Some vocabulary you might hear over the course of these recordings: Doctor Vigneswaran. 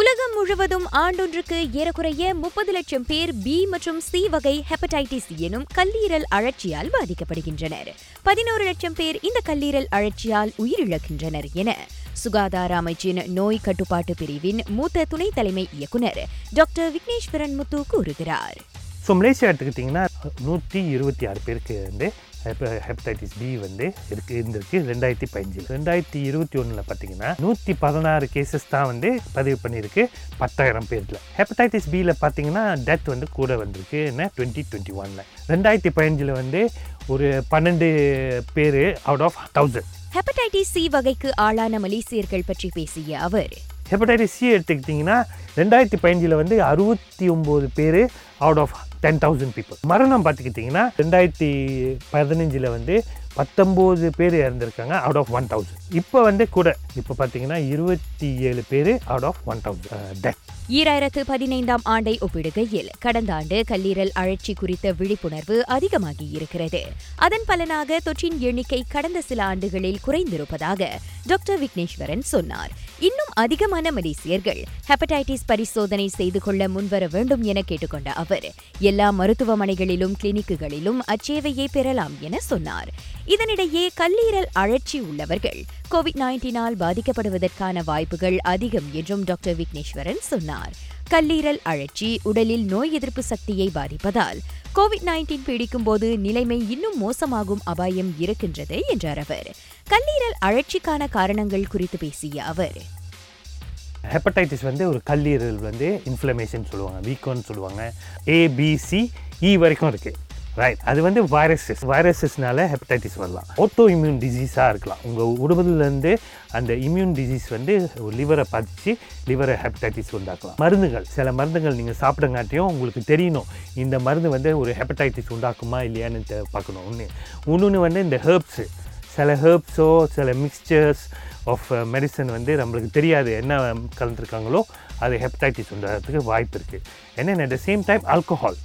உலகம் முழுவதும் ஆண்டொன்றுக்கு ஏறக்குறைய 30 லட்சம் பேர் பி மற்றும் சி வகை ஹெப்படைட்டிஸ் எனும் கல்லீரல் அழற்சியால் பாதிக்கப்படுகின்றனர். 11 லட்சம் பேர் இந்த கல்லீரல் அழற்சியால் உயிரிழக்கின்றனர் என சுகாதார அமைச்சின் நோய் கட்டுப்பாட்டு பிரிவின் மூத்த துணை தலைமை இயக்குநர் டாக்டர் விக்னேஸ்வரன் முத்து கூறுகிறார். ஸோ மலேசியா எடுத்துக்கிட்டிங்கன்னா 126 பேருக்கு வந்து ஹெப்படைட்டிஸ் பி வந்து இருந்திருக்கு 2015. 2021 பார்த்தீங்கன்னா 116 கேசஸ் தான் வந்து பதிவு பண்ணியிருக்கு 10,000 பேரில். ஹெப்படைட்டிஸ் பியில் பார்த்தீங்கன்னா டெத் வந்து கூட வந்திருக்கு 2021. 2015 வந்து ஒரு 12 பேர் அவுட் ஆஃப் 1000. ஹெப்படைட்டிஸ் சி வகைக்கு ஆளான மலேசியர்கள் பற்றி பேசிய அவர், ஹெப்படைட்டிஸ் சி எடுத்துக்கிட்டிங்கன்னா 2015 வந்து 69 பேர் அவுட் ஆஃப் 10,000 பீப்புள். மரணம் பார்த்துக்கிட்டிங்கன்னா 2015 வந்து 19 பேர் இறந்துருக்காங்க அவுட் ஆஃப் 1,000. இப்போ வந்து கூட இப்போ பார்த்தீங்கன்னா 27 பேர் அவுட் ஆஃப் 1,000 டெத். 2015 ஆண்டை ஒப்பிடுகையில் கடந்த ஆண்டு கல்லீரல் அழற்சி குறித்த விழிப்புணர்வு அதிகமாகி இருக்கிறது. அதன் பலனாக தொற்றின் எண்ணிக்கை கடந்த சில ஆண்டுகளில் குறைந்திருப்பதாக டாக்டர் விக்னேஸ்வரன் சொன்னார். இன்னும் அதிகமான மலேசியர்கள் ஹெப்படைட்டிஸ் பரிசோதனை செய்து கொள்ள முன்வர வேண்டும் என கேட்டுக்கொண்ட அவர், எல்லா மருத்துவமனைகளிலும் கிளினிக்குகளிலும் அச்சேவையை பெறலாம் என சொன்னார். இதனிடையே கல்லீரல் அழற்சி உள்ளவர்கள் COVID-19 பாதிக்கப்படுவதற்கான வாய்ப்புகள் அதிகம் என்றும் டாக்டர் விக்னேஸ்வரன் சொன்னார். கல்லீரல் அழற்சி உடலில் நோய் எதிர்ப்பு சக்தியை பாதிப்பதால் COVID-19 பீடிக்கும் போது நிலைமை இன்னும் மோசமாகும் அபாயம் இருக்கின்றது என்றார் அவர். கல்லீரல் அழற்சிக்கான காரணங்கள் குறித்து பேசிய அவர், ஹெப்படைட்டிஸ் வந்து ஒரு கல்லீரல் வந்து இன்ஃப்ளமேஷன் சொல்லுவாங்க, வீக்கம்னு சொல்லுவாங்க. ABCE வரைக்கும் இருக்குது, ரைட்? அது வந்து வைரஸஸ்னால ஹெப்படைட்டிஸ் வரலாம். ஆட்டோ இம்யூன் டிசீஸாக இருக்கலாம். உங்கள் உடம்புலேருந்து அந்த இம்யூன் டிசீஸ் வந்து லிவரை பாதித்து லிவரை ஹெப்படைட்டிஸ் உண்டாக்கலாம். மருந்துகள், சில மருந்துகள் நீங்கள் சாப்பிடங்காட்டியும் உங்களுக்கு தெரியணும் இந்த மருந்து வந்து ஒரு ஹெப்படைட்டிஸ் உண்டாக்குமா இல்லையான்னு பார்க்கணும். ஒன்று வந்து இந்த ஹெர்ப்ஸு, சில ஹெர்ப்ஸோ சில மிக்சர்ஸ் ஆஃப் மெடிசன் வந்து நம்மளுக்கு தெரியாது என்ன கலந்துருக்காங்களோ அது ஹெப்படைட்டிஸ் உண்டாகிறதுக்கு வாய்ப்பு இருக்குது. ஏன்னா at the same time alcohol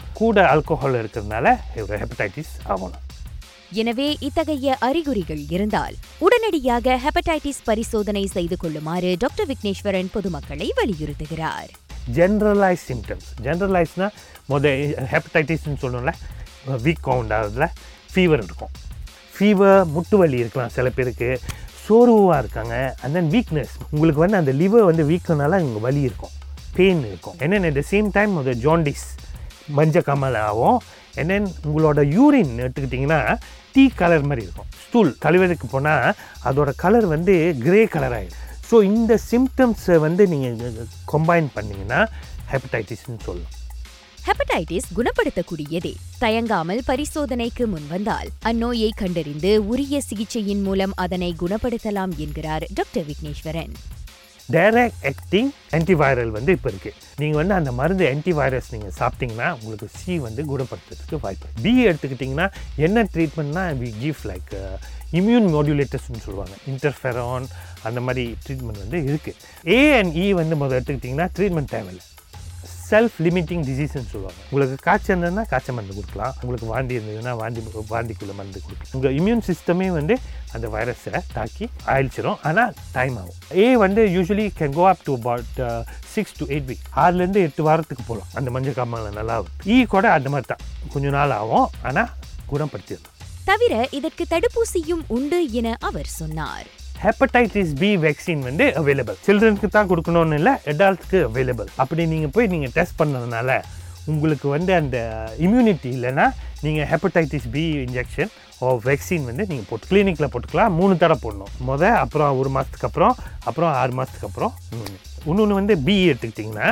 இருக்கிறதுனால ஹெப்படைட்டிஸ் ஆகணும். எனவே இத்தகைய அறிகுறிகள் இருந்தால் உடனடியாக ஹெப்படைட்டிஸ் பரிசோதனை செய்து கொள்ளுமாறு டாக்டர் விக்னேஸ்வரன் பொதுமக்களை வலியுறுத்துகிறார். ஜென்ரலைஸ் சிம்டம்ஸ், ஜென்ரலைஸ்னால் ஹெப்படைட்டிஸ்ன்னு சொல்லணும்ல, வீக் உண்டாகிறதுல ஃபீவர் இருக்கும், ஃபீவர், முட்டுவலி இருக்கலாம், சில பேருக்கு சோர்வாக இருக்காங்க, அண்ட் தென் வீக்னஸ், உங்களுக்கு வந்து அந்த லிவர் வந்து வீக்கனால இங்கே வலி இருக்கும், பெயின் இருக்கும். And then at the same time அது ஜாண்டிஸ், மஞ்சள் காமால் ஆகும். அண்ட் தென் உங்களோட யூரின் எடுத்துக்கிட்டிங்கன்னா டீ கலர் மாதிரி இருக்கும். ஸ்டூல் கழுவதுக்கு போனால் அதோட கலர் வந்து கிரே கலர் ஆகிடும். ஸோ இந்த சிம்டம்ஸை வந்து நீங்கள் கம்பைன் பண்ணிங்கன்னா ஹெப்படைட்டிஸ்ன்னு சொல்லலாம். ஹெப்படைட்டிஸ் குணப்படுத்தக்கூடியதே. தயங்காமல் பரிசோதனைக்கு முன்வந்தால் அந்நோயை கண்டறிந்து உரிய சிகிச்சையின் மூலம் அதனை குணப்படுத்தலாம் என்கிறார் doctor Vigneswaran. Direct acting antiviral வந்து இப்போ இருக்குது. நீங்கள் வந்து அந்த மருந்து ஆன்டிவைரஸ் நீங்கள் சாப்பிட்டிங்கன்னா உங்களுக்கு சி வந்து குணப்படுத்துறதுக்கு வாய்ப்பு. பி எடுத்துக்கிட்டிங்கன்னா என்ன ட்ரீட்மெண்ட்னா வி கிவ் லைக் இம்யூன் மாடுலேட்டர்ஸ்னு சொல்லுவாங்க, இன்டர்ஃபெரான், அந்த மாதிரி ட்ரீட்மெண்ட் வந்து இருக்குது. ஏ அண்ட் இ வந்து முதல் எடுத்துக்கிட்டிங்கன்னா ட்ரீட்மெண்ட் தேவையில்லை, செல்ஃப் லிமிட்டிங் டிசீஸ்ன்னு சொல்லுவாங்க. உங்களுக்கு காய்ச்சல் இருந்ததுன்னா காய்ச்சல் மருந்து கொடுக்கலாம், உங்களுக்கு வாந்தி இருந்ததுன்னா வாந்திக்குள்ளே மருந்து கொடுக்கலாம். உங்கள் இம்யூன் சிஸ்டமே வந்து அந்த வைரஸை தாக்கி அழிச்சிடும், ஆனால் டைம் ஆகும். ஏ வந்து usually can go up to about 6 to 8 weeks, 6-8 வாரத்துக்கு போகலாம். அந்த மஞ்சள் காமால் நல்லா ஆகும். ஈ கூட அந்த மாதிரி தான், கொஞ்சம் நாள் ஆகும், ஆனால் குணப்படுத்திடலாம். தவிர இதற்கு தடுப்பூசியும் உண்டு என அவர் சொன்னார். ஹெப்படைட்டிஸ் பி வேக்சின் வந்து அவைலபிள், சில்ட்ரனுக்கு தான் கொடுக்கணும்னு இல்லை, அடல்ட்டுக்கு அவைலபிள். அப்படி நீங்கள் போய் நீங்கள் டெஸ்ட் பண்ணதுனால உங்களுக்கு வந்து அந்த இம்யூனிட்டி இல்லைன்னா நீங்கள் ஹெப்படைட்டிஸ் பி இன்ஜெக்ஷன் ஓ வேக்சின் வந்து நீங்கள் போட்டு கிளினிக்கில் போட்டுக்கலாம். 3 தடவை போடணும், அப்புறம் 1 மாதத்துக்கு அப்புறம் 6 மாதத்துக்கு அப்புறம். இன்னொன்று வந்து பி எடுத்துக்கிட்டிங்கன்னா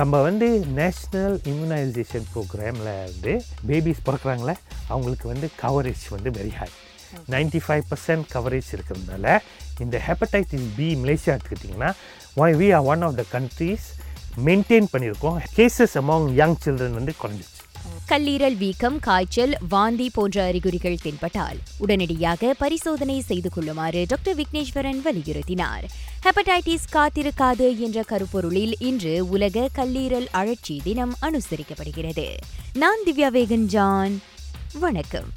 நம்ம வந்து நேஷ்னல் இம்யூனைசேஷன் ப்ரோக்ராமில் வந்து பேபிஸ் பிறக்கிறாங்களே அவங்களுக்கு வந்து கவரேஜ் வந்து வெரி ஹை, 95% கவரேஜ் இருக்கிறதுனால இந்த ஹெப்படைட்டிஸ் பி மலேசியா எடுத்துக்கிட்டிங்கன்னா we are one of the countries maintain பண்ணியிருக்கோம். கேசஸ் அமாங் யங் சில்ட்ரன் வந்து குறைஞ்சிச்சு. கல்லீரல் வீக்கம், காய்ச்சல், வாந்தி போன்ற அறிகுறிகள் தென்பட்டால் உடனடியாக பரிசோதனை செய்து கொள்ளுமாறு டாக்டர் விக்னேஸ்வரன் வலியுறுத்தினார். ஹெப்படைட்டிஸ் காத்திருக்காது என்ற கருப்பொருளில் இன்று உலக கல்லீரல் அழற்சி தினம் அனுசரிக்கப்படுகிறது. நான் திவ்யா வேகன் ஜான், வணக்கம்.